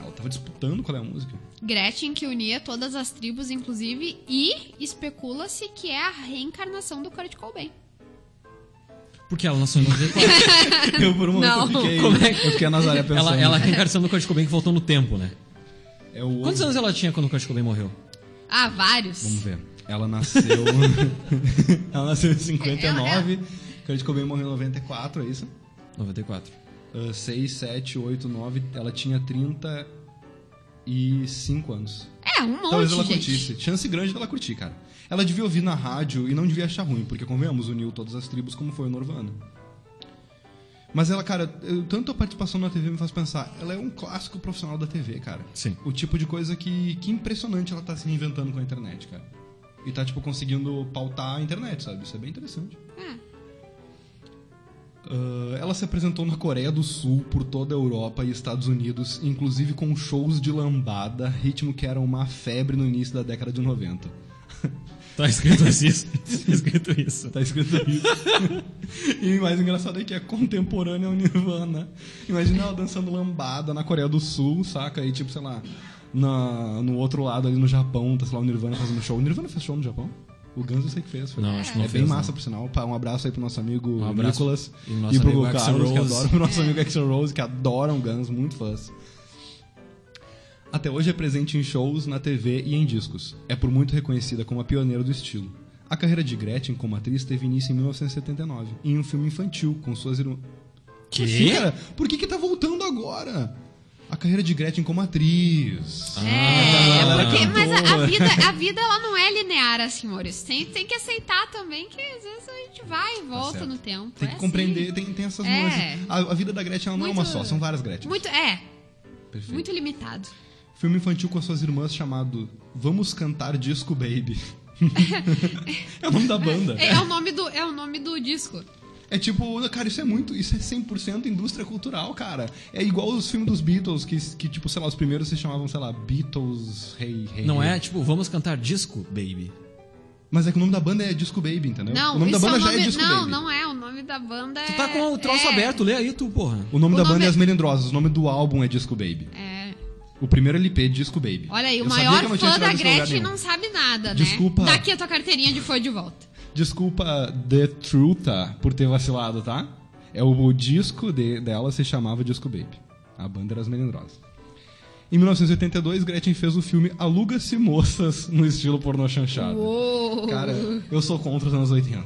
Ela tava disputando qual é a música. Gretchen, que unia todas as tribos, inclusive, e especula-se que é a reencarnação do Kurt Cobain. Porque ela nasceu em 94. Eu por um momento fiquei... Como é que... Eu fiquei a Nazaré pensando. Ela é a reencarnação do Kurt Cobain que voltou no tempo, né? Quantos anos ela tinha quando o Kurt Cobain morreu? Ah, vários. Vamos ver. Ela nasceu... ela nasceu em 59. Kurt Cobain morreu em 94, é isso? 94. 6, 7, 8, 9, ela tinha 35 anos. É, um monte. Talvez ela curtisse. Chance grande dela curtir, cara. Ela devia ouvir na rádio e não devia achar ruim, porque, convenhamos, uniu todas as tribos, como foi o Norvana. Mas ela, cara, tanto a participação na TV me faz pensar, ela é um clássico profissional da TV, cara. Sim. O tipo de coisa que impressionante ela tá se reinventando com a internet, cara. E tá, tipo, conseguindo pautar a internet, sabe? Isso é bem interessante. É. Ela se apresentou na Coreia do Sul, por toda a Europa e Estados Unidos, inclusive com shows de lambada, ritmo que era uma febre no início da década de 90. Tá escrito isso? Tá escrito isso. E o mais engraçado é que é contemporânea ao Nirvana. Imagina ela dançando lambada na Coreia do Sul, saca? E tipo, sei lá, no outro lado ali no Japão, tá, sei lá, o Nirvana fazendo show. O Nirvana fez show no Japão? O Guns eu sei que fez. Foi. Não, acho que não é fez, bem massa, não. Por sinal. Um abraço aí pro nosso amigo Nicolas e pro Hugo Carlos, que adoram o nosso amigo Axl Rose, que adoram Guns, muito fãs. Até hoje é presente em shows, na TV e em discos. É por muito reconhecida como a pioneira do estilo. A carreira de Gretchen como atriz teve início em 1979, em um filme infantil, com suas irmãs... Que? Cara, por que tá voltando agora? A carreira de Gretchen como atriz. Porque, mas a vida ela não é linear, assim, Maurício. Tem que aceitar também que às vezes a gente vai e volta no tempo. Tem que compreender, assim. tem essas nuances. A vida da Gretchen ela não é uma só, são várias Gretchen. Perfeito. Muito limitado. Filme infantil com as suas irmãs chamado Vamos Cantar Disco Baby. É o nome da banda. É o nome do disco. É tipo, cara, isso é muito, isso é 100% indústria cultural, cara. É igual os filmes dos Beatles, que tipo, sei lá, os primeiros se chamavam, sei lá, Beatles, Hey, Hey. Não é, tipo, Vamos Cantar Disco Baby. Mas é que o nome da banda é Disco Baby, entendeu? Não, o nome da banda é já é Disco Baby. Não, não é. O nome da banda é... Tu tá com o troço aberto, lê aí tu, porra. O nome da banda é As Melindrosas. O nome do álbum é Disco Baby. É. O primeiro LP, Disco Baby. Olha aí, o maior fã da Gretchen não sabe nada, né? Desculpa. Dá aqui a tua carteirinha de fã de volta. Desculpa, The Truth, por ter vacilado, tá? É o disco dela se chamava Disco Baby. A banda era As Melindrosas. Em 1982, Gretchen fez o filme Aluga-se Moças no estilo pornô chanchado. Uou. Cara, eu sou contra os anos 80.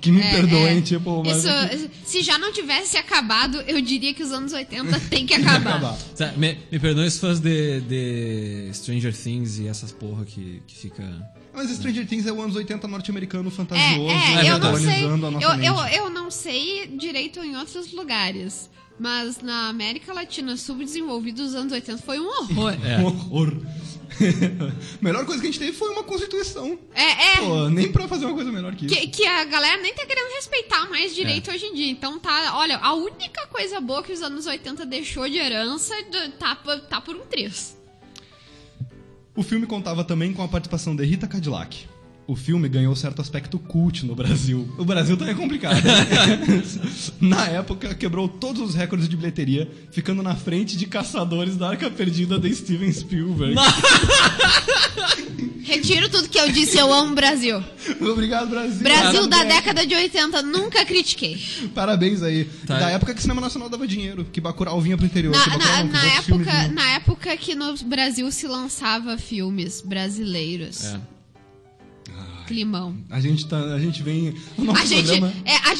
Que me perdoem, tipo... Mas... Isso, se já não tivesse acabado, eu diria que os anos 80 tem que acabar. Me perdoem os fãs de Stranger Things e essas porra que fica... Mas Stranger Things é o anos 80 norte-americano fantasioso. Eu não sei, eu não sei direito em outros lugares. Mas na América Latina subdesenvolvida dos anos 80 foi um horror. Um horror. Melhor coisa que a gente teve foi uma constituição. Pô, nem pra fazer uma coisa melhor que isso. Que a galera nem tá querendo respeitar mais direito hoje em dia. Então tá, olha, a única coisa boa que os anos 80 deixou de herança tá por um triz. O filme contava também com a participação de Rita Cadillac. O filme ganhou certo aspecto cult no Brasil. O Brasil também é complicado. Na época, quebrou todos os recordes de bilheteria, ficando na frente de Caçadores da Arca Perdida de Steven Spielberg. Retiro tudo que eu disse, eu amo o Brasil. Obrigado, Brasil. Brasil da década de 80, nunca critiquei. Parabéns aí. Tá. Da época que o cinema nacional dava dinheiro, que Bacurau vinha pro interior. Na época que no Brasil se lançava filmes brasileiros. Climão. A gente vem. A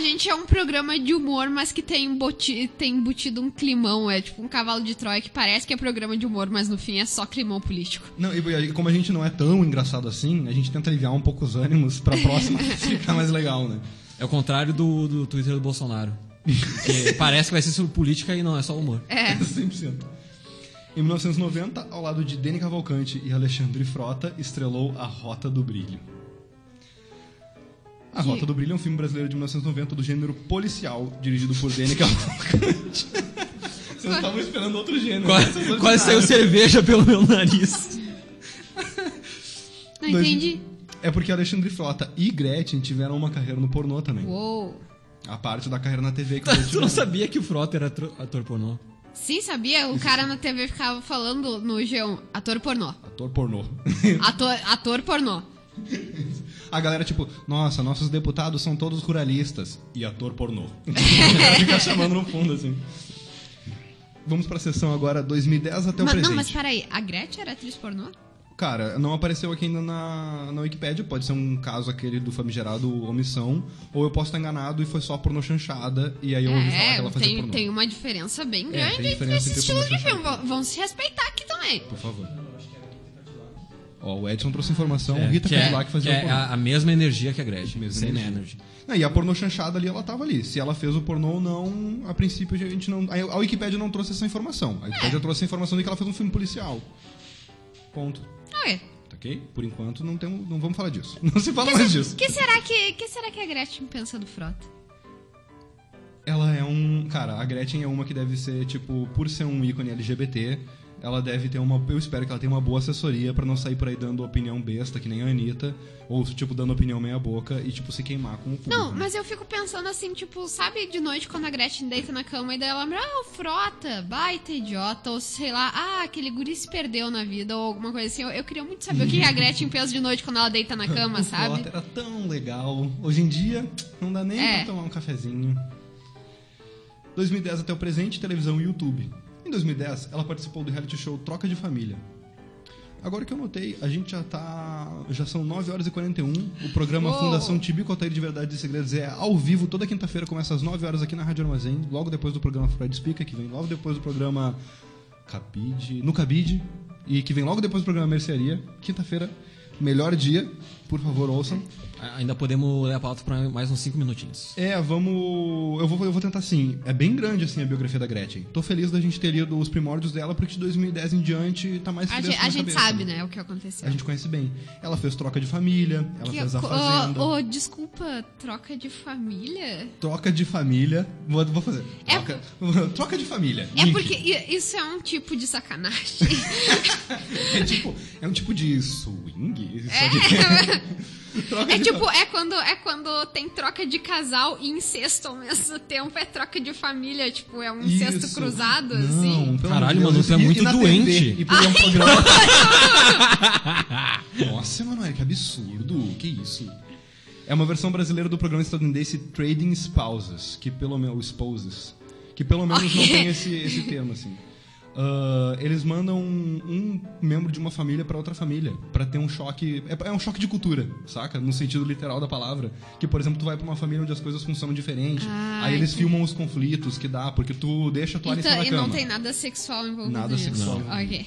gente é um programa de humor, mas que tem embutido um climão. É tipo um cavalo de Troia que parece que é programa de humor, mas no fim é só climão político. Não, e como a gente não é tão engraçado assim, a gente tenta aliviar um pouco os ânimos pra próxima ficar mais legal, né? É o contrário do Twitter do Bolsonaro. Porque parece que vai ser sobre política e não, é só humor. É 100%. Em 1990, ao lado de Deni Cavalcante e Alexandre Frota, estrelou A Rota do Brilho. A Rota do Brilho é um filme brasileiro de 1990 do gênero policial, dirigido por Deni Cavalcante. Vocês estavam esperando outro gênero. Quase saiu cerveja pelo meu nariz. Não entendi. É porque Alexandre Frota e Gretchen tiveram uma carreira no pornô também. Uou. A parte da carreira na TV. Que tu não sabia que o Frota era ator pornô? Sim, sabia? O cara na TV ficava falando no G1, ator pornô. Ator pornô. Ator pornô. A galera, tipo, nossa, nossos deputados são todos ruralistas. E ator pornô. Fica chamando no fundo, assim. Vamos pra sessão agora, 2010 até o presente. Não, mas peraí, a Gretchen era atriz pornô? Cara, não apareceu aqui ainda na Wikipédia. Pode ser um caso aquele do famigerado omissão. Ou eu posso estar enganado e foi só pornô chanchada. E aí eu ouvi falar que ela fazia pornô. Tem uma diferença bem grande entre esses estilos de filme. Vão se respeitar aqui também. Por favor. Ó, o Edson trouxe informação. Rita Cadillac fazia pornô. A mesma energia que a Gretchen. Same energy. E a pornô chanchada ali, ela tava ali. Se ela fez o pornô ou não, a princípio a gente não... A Wikipédia não trouxe essa informação. A Wikipédia trouxe a informação de que ela fez um filme policial. Ponto. Ok? Por enquanto não vamos falar disso. Não se fala mais disso. Que será que a Gretchen pensa do Frota? Ela é um... Cara, a Gretchen é uma que deve ser, tipo, por ser um ícone LGBT, ela deve ter uma... Eu espero que ela tenha uma boa assessoria pra não sair por aí dando opinião besta, que nem a Anitta, ou, tipo, dando opinião meia boca e, tipo, se queimar com o público. Não, mas eu fico pensando assim, tipo, sabe de noite quando a Gretchen deita na cama e daí ela lembra, o Frota, baita idiota, ou sei lá, aquele guri se perdeu na vida, ou alguma coisa assim. Eu queria muito saber o que a Gretchen pensa de noite quando ela deita na cama, sabe? O Frota era tão legal. Hoje em dia, não dá nem pra tomar um cafezinho. 2010 até o presente, televisão e YouTube. Em 2010, ela participou do reality show Troca de Família. Agora que eu notei, a gente já são 9h41. O programa Fundação Tibico Altair de Verdades e Segredos é ao vivo. Toda quinta-feira começa às 9 horas aqui na Rádio Armazém. Logo depois do programa Fred Explica, que vem logo depois do programa No Cabide. E que vem logo depois do programa Mercearia. Quinta-feira, melhor dia. Por favor, ouçam. Ainda podemos ler a pauta para mais uns 5 minutinhos. É, vamos... Eu vou tentar sim. É bem grande, assim, a biografia da Gretchen. Tô feliz da gente ter lido os primórdios dela, porque de 2010 em diante tá mais fresco na cabeça. A gente sabe, né, o que aconteceu. A gente conhece bem. Ela fez Troca de Família, ela fez A Fazenda... desculpa, Troca de Família? Troca de Família... Vou fazer. Troca de Família. É Mickey. Porque isso é um tipo de sacanagem. É um tipo de swing? Isso É quando tem troca de casal e incesto ao mesmo tempo. É troca de família, tipo, é um incesto cruzado, não, assim. Caralho, mano, você é muito doente. Nossa, Manoel, que absurdo. Que isso? É uma versão brasileira do programa estadunidense Trading Spouses, que pelo menos não tem esse termo, assim. Eles mandam um membro de uma família pra outra família, pra ter um choque. É um choque de cultura, saca? No sentido literal da palavra. Que, por exemplo, tu vai pra uma família onde as coisas funcionam diferente. Aí eles filmam os conflitos que dá, porque tu deixa a toalha em cima da cama. E não tem nada sexual envolvido. Nada sexual. Ok.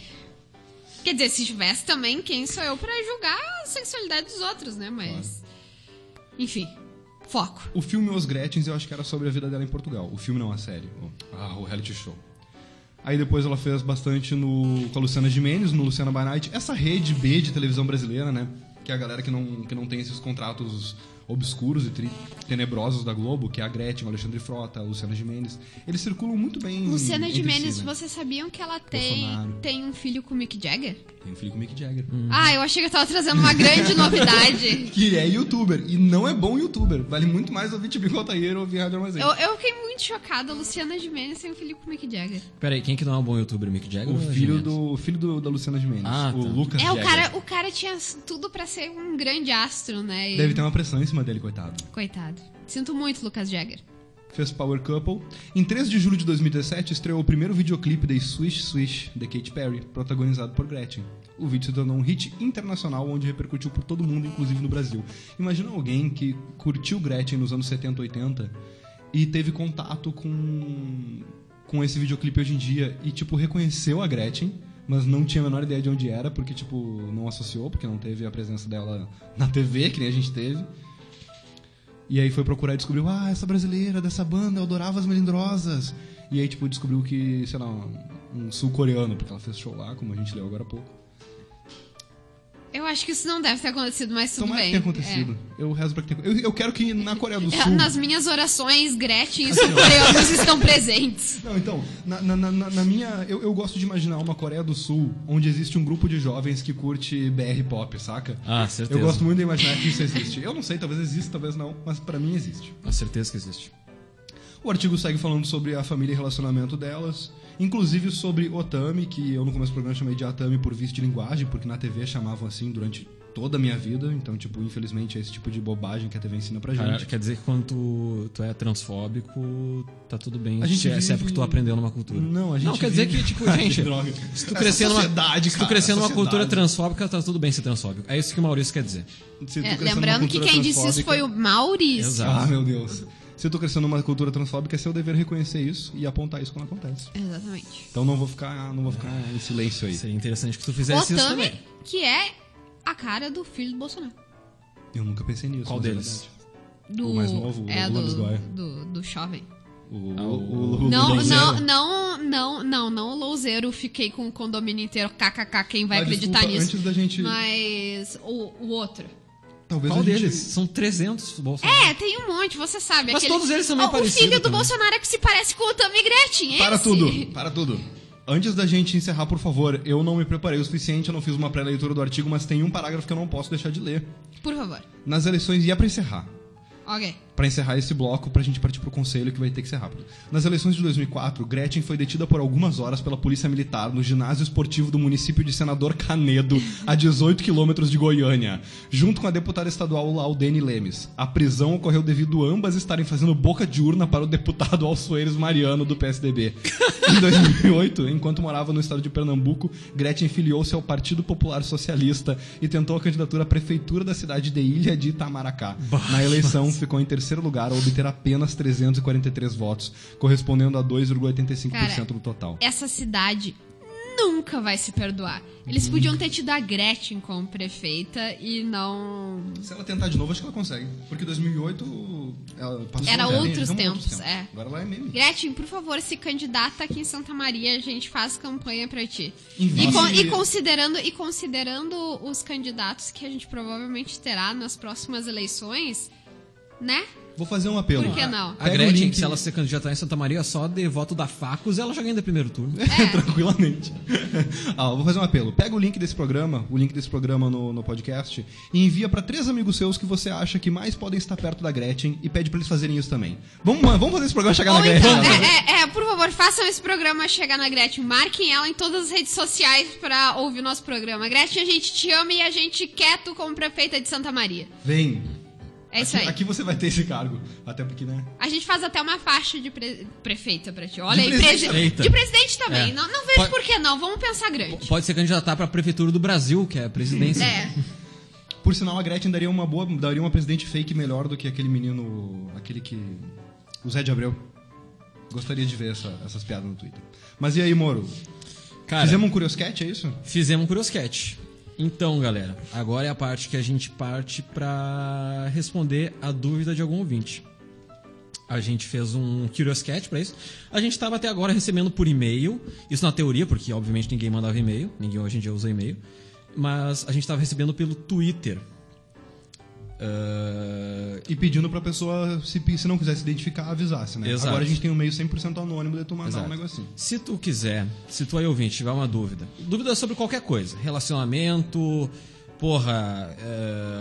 Quer dizer, se tivesse também, quem sou eu pra julgar a sexualidade dos outros, né? Mas... Claro. Enfim. Foco. O filme Os Gretchens, eu acho que era sobre a vida dela em Portugal. O filme não, a série. O reality show. Aí depois ela fez bastante com a Luciana Gimenez, no Luciana by Night. Essa rede B de televisão brasileira, né? Que é a galera que não tem esses contratos obscuros e tenebrosos da Globo, que é a Gretchen, o Alexandre Frota, a Luciana Gimenez. Eles circulam muito bem. Luciana Gimenez, si, né? Vocês sabiam que ela tem um filho com o Mick Jagger? Tem um filho com o Mick Jagger. Ah, eu achei que eu tava trazendo uma grande novidade. Que é youtuber. E não é bom youtuber. Vale muito mais ouvir Tibico Altair ou ouvir Rádio Armazém. Eu fiquei muito chocada. A Luciana Gimenez tem um filho com o Mick Jagger. Peraí, quem que não é um bom youtuber? Mick Jagger? O filho da Luciana Gimenez. Ah, o Lucas Jagger. O cara tinha tudo pra ser um grande astro, né? E... Deve ter uma pressão em cima dele, coitado. Coitado. Sinto muito, Lucas Jagger. Fez Power Couple. Em 3 de julho de 2017, estreou o primeiro videoclipe de Swish Swish, de Katy Perry, protagonizado por Gretchen. O vídeo se tornou um hit internacional, onde repercutiu por todo mundo, inclusive no Brasil. Imagina alguém que curtiu Gretchen nos anos 70, 80 e teve contato com esse videoclipe hoje em dia e, tipo, reconheceu a Gretchen, mas não tinha a menor ideia de onde era, porque, tipo, não associou, porque não teve a presença dela na TV, que nem a gente teve. E aí foi procurar e descobriu, essa brasileira dessa banda, eu adorava As Melindrosas. E aí, tipo, descobriu que, sei lá, um sul-coreano, porque ela fez show lá, como a gente leu agora há pouco. Eu acho que isso não deve ter acontecido, mas tudo bem. Não deve ter acontecido. É. Eu rezo pra que tenha... eu quero que na Coreia do Sul... Nas minhas orações, Gretchen e sul-coreanos estão presentes. Não, então, na minha... Eu gosto de imaginar uma Coreia do Sul onde existe um grupo de jovens que curte BR-pop, saca? Ah, certeza. Eu gosto muito de imaginar que isso existe. Eu não sei, talvez exista, talvez não, mas pra mim existe. Com certeza que existe. O artigo segue falando sobre a família e relacionamento delas, inclusive sobre Otami, que eu no começo do programa chamei de Atami por vício de linguagem, porque na TV chamavam assim durante toda a minha vida, então, tipo, infelizmente é esse tipo de bobagem que a TV ensina pra gente. Cara, quer dizer que quando tu é transfóbico, tá tudo bem, se é porque tu aprendeu numa cultura. Não, a gente quer dizer que, tipo, gente, se tu crescer numa cultura transfóbica, tá tudo bem ser transfóbico. É isso que o Maurício quer dizer. Lembrando que quem disse isso foi o Maurício. Exato. Ah, meu Deus. Se eu tô crescendo numa cultura transfóbica, é seu dever reconhecer isso e apontar isso quando acontece. Exatamente. Então não vou ficar em silêncio aí. Seria interessante que tu fizesse isso também. Que é a cara do filho do Bolsonaro. Eu nunca pensei nisso. Qual deles? O mais novo, o Lula Bisgoia. Do jovem. Não, o Louzeiro. Fiquei com o condomínio inteiro. KKK, quem vai acreditar nisso? Antes da gente... Mas o outro... Talvez qual deles? São 300 Bolsonaro. É, tem um monte, você sabe. Mas todos eles são meio parecidos. O filho do Bolsonaro é que se parece com o Tammy Gretchen, Para tudo. Antes da gente encerrar, por favor, eu não me preparei o suficiente, eu não fiz uma pré-leitura do artigo, mas tem um parágrafo que eu não posso deixar de ler. Por favor. Nas eleições, e é pra encerrar. Ok. Pra encerrar esse bloco, pra gente partir pro conselho, que vai ter que ser rápido. Nas eleições de 2004, Gretchen foi detida por algumas horas pela polícia militar no ginásio esportivo do município de Senador Canedo, a 18 quilômetros de Goiânia, junto com a deputada estadual Laudene Lemes. A prisão ocorreu devido a ambas estarem fazendo boca de urna para o deputado Alsoeiros Mariano, do PSDB. Em 2008, enquanto morava no estado de Pernambuco, Gretchen filiou-se ao Partido Popular Socialista e tentou a candidatura à prefeitura da cidade de Ilha de Itamaracá. Na eleição, ficou em terceiro lugar a obter apenas 343 votos, correspondendo a 2,85% do total. Essa cidade nunca nunca vai se perdoar. Eles podiam ter tido a Gretchen como prefeita e não... Se ela tentar de novo, acho que ela consegue. Porque 2008 ela passou... Era outros tempos, é. Agora ela é meme. Gretchen, por favor, se candidata aqui em Santa Maria, a gente faz campanha pra ti. E considerando os candidatos que a gente provavelmente terá nas próximas eleições, né? Vou fazer um apelo. Por que não? A Gretchen, se ela se candidatar em Santa Maria só de voto da Facus, ela já ganha do primeiro turno. É. Tranquilamente. Vou fazer um apelo. Pega o link desse programa no podcast, e envia para 3 amigos seus que você acha que mais podem estar perto da Gretchen e pede para eles fazerem isso também. Vamos fazer esse programa chegar na Gretchen. Então, por favor, façam esse programa chegar na Gretchen. Marquem ela em todas as redes sociais para ouvir o nosso programa. Gretchen, a gente te ama e a gente quer tu como prefeita de Santa Maria. Vem. É isso aí. Aqui você vai ter esse cargo. Até porque, né? A gente faz até uma faixa de prefeita pra ti. Olha aí, de presidente também. É. Não vejo por que não. Vamos pensar grande. Pode ser candidatar pra Prefeitura do Brasil, que é a presidência. É. Por sinal, a Gretchen daria uma presidente fake melhor do que aquele menino. Aquele que. O Zé de Abreu. Gostaria de ver essas piadas no Twitter. Mas e aí, Moro? Cara, fizemos um Curious Cat, é isso? Fizemos um Curious Cat. Então, galera, agora é a parte que a gente parte pra responder a dúvida de algum ouvinte. A gente fez um Curious Cat pra isso. A gente tava até agora recebendo por e-mail, isso na teoria, porque obviamente ninguém mandava e-mail, ninguém hoje em dia usa e-mail, mas a gente tava recebendo pelo Twitter. E pedindo pra pessoa, se não quiser se identificar, avisasse, né? Exato. Agora a gente tem um e-mail 100% anônimo de tu mandar um negocinho. Se tu quiser, se tu aí ouvinte tiver uma dúvida sobre qualquer coisa, relacionamento,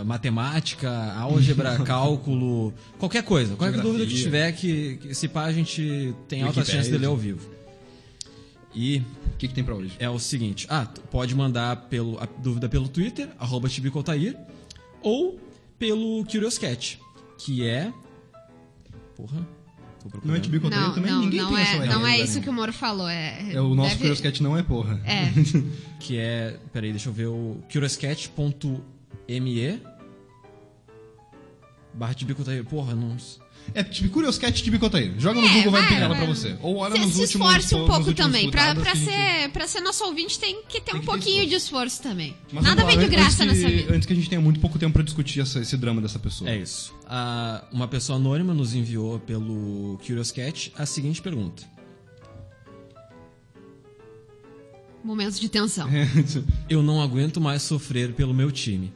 matemática, álgebra, cálculo, qualquer coisa, qualquer dúvida que tiver, que se pá a gente tem alta chance de ler ao vivo. E o que tem pra hoje? É o seguinte, tu pode mandar a dúvida pelo Twitter, @tibicoaltair, ou pelo Curious Cat, que é... Porra, tô procurando. Não é Tibico Altair também? Ninguém tem essa ideia. Não é isso que o Moro falou. É o nosso Curious Cat não é porra. É. Que é... Peraí, deixa eu ver o... curiouscat.me/Tibico Altair. Porra, não... É Curious Cat Tibico Altair. Joga no Google, vai pegar ela pra você. Ou olha nos últimos... Se esforce um pouco também. Pra ser nosso ouvinte tem que ter um pouquinho de esforço também. Mas nada vem de graça nessa vida. Antes que a gente tenha muito pouco tempo pra discutir esse drama dessa pessoa. É isso. Uma pessoa anônima nos enviou pelo Curious Cat a seguinte pergunta. Momentos de tensão. Eu não aguento mais sofrer pelo meu time.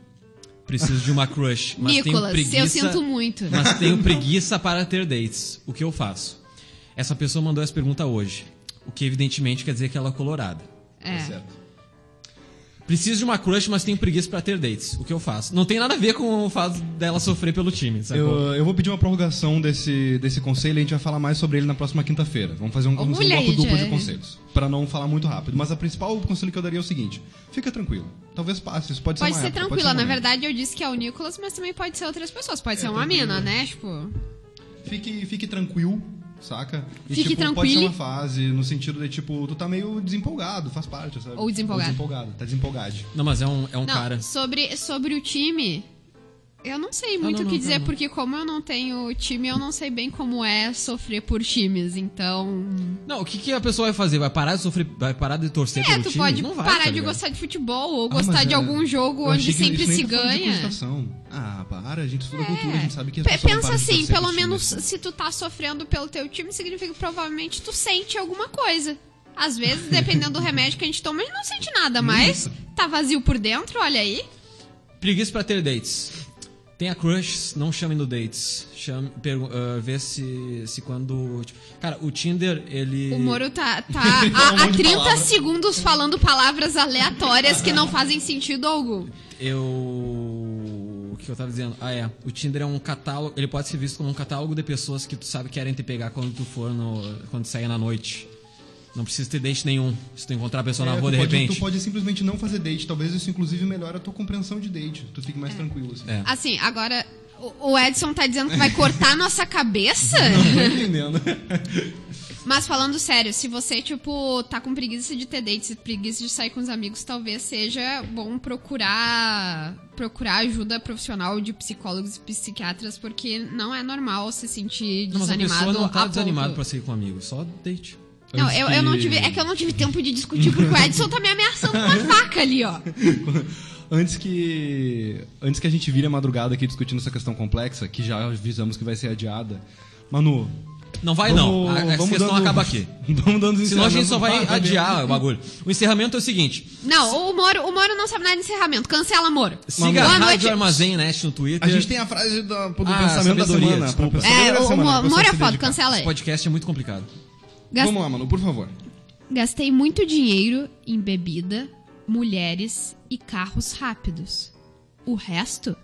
Preciso de uma crush, mas Nicolas, tenho preguiça. Eu sinto muito. Mas tenho preguiça para ter dates. O que eu faço? Essa pessoa mandou essa pergunta hoje. O que evidentemente quer dizer que ela é colorada. É. Certo. Preciso de uma crush, mas tenho preguiça para ter dates. O que eu faço? Não tem nada a ver com o fato dela sofrer pelo time, sacou? Eu vou pedir uma prorrogação desse conselho e a gente vai falar mais sobre ele na próxima quinta-feira. Vamos fazer um bloco duplo de conselhos, para não falar muito rápido. Mas a principal conselho que eu daria é o seguinte. Fica tranquilo. Talvez passe. Isso pode ser uma época, pode ser tranquilo. Na verdade, eu disse que é o Nicolas, mas também pode ser outras pessoas. Pode ser uma mina, né? Tipo... Fique tranquilo. Saca? E, fique tranquilo. Pode ser uma fase, no sentido de, tipo, tu tá meio desempolgado, faz parte, sabe? Ou desempolgado. Tá desempolgado. Não, mas é um cara... Sobre o time, eu não sei muito o que dizer, porque como eu não tenho time, eu não sei bem como é sofrer por times, então... Não, o que a pessoa vai fazer? Vai parar de sofrer, vai parar de torcer pelo time? Pode não vai, parar de gostar de futebol, ou gostar de algum jogo onde sempre se ganha. Para, a gente estuda cultura, a gente sabe que as pessoas... Pensa assim, pelo menos se tu tá sofrendo pelo teu time, significa que provavelmente tu sente alguma coisa. Às vezes, dependendo do remédio que a gente toma, a gente não sente nada, mas tá vazio por dentro, olha aí. Preguiça pra ter dates. Tenha crushes, não chamem no dates. Vê se quando... Tipo, cara, o Tinder, ele... O Moro tá há 30 segundos falando palavras aleatórias que não fazem sentido algum. O que eu tava dizendo? O Tinder é um catálogo... Ele pode ser visto como um catálogo de pessoas que tu sabe querem te pegar quando tu for quando tu sair na noite. Não precisa ter date nenhum. Se tu encontrar a pessoa na rua, de repente... Tu pode simplesmente não fazer date. Talvez isso, inclusive, melhore a tua compreensão de date. Tu fique mais tranquilo. Assim. Assim, agora... O Edson tá dizendo que vai cortar a nossa cabeça? Não tô entendendo. Mas falando sério, se você, tipo, tá com preguiça de ter dates, preguiça de sair com os amigos, talvez seja bom procurar ajuda profissional de psicólogos e psiquiatras, porque não é normal se sentir desanimado. Mas a pessoa não tá desanimada pra sair com amigos, só date. Não, eu não tive. É que eu não tive tempo de discutir, porque o Edson tá me ameaçando com uma faca ali, ó. Antes que a gente vire a madrugada aqui discutindo essa questão complexa, que já avisamos que vai ser adiada, Manu. Não vai, vamos, não. A questão acaba aqui. Vamos dando os encerramentos. Senão a gente só vai adiar o bagulho. O encerramento é o seguinte. Não, o Moro não sabe nada de encerramento. Cancela, Moro. Siga a Rádio Armazém, né, no Twitter. A gente tem a frase do pensamento da semana. O Moro é foda, cancela aí. Esse podcast é muito complicado. Vamos lá, Manu, por favor. Gastei muito dinheiro em bebida, mulheres e carros rápidos. O resto,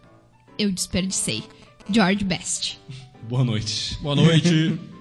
eu desperdicei. George Best. Boa noite. Boa noite.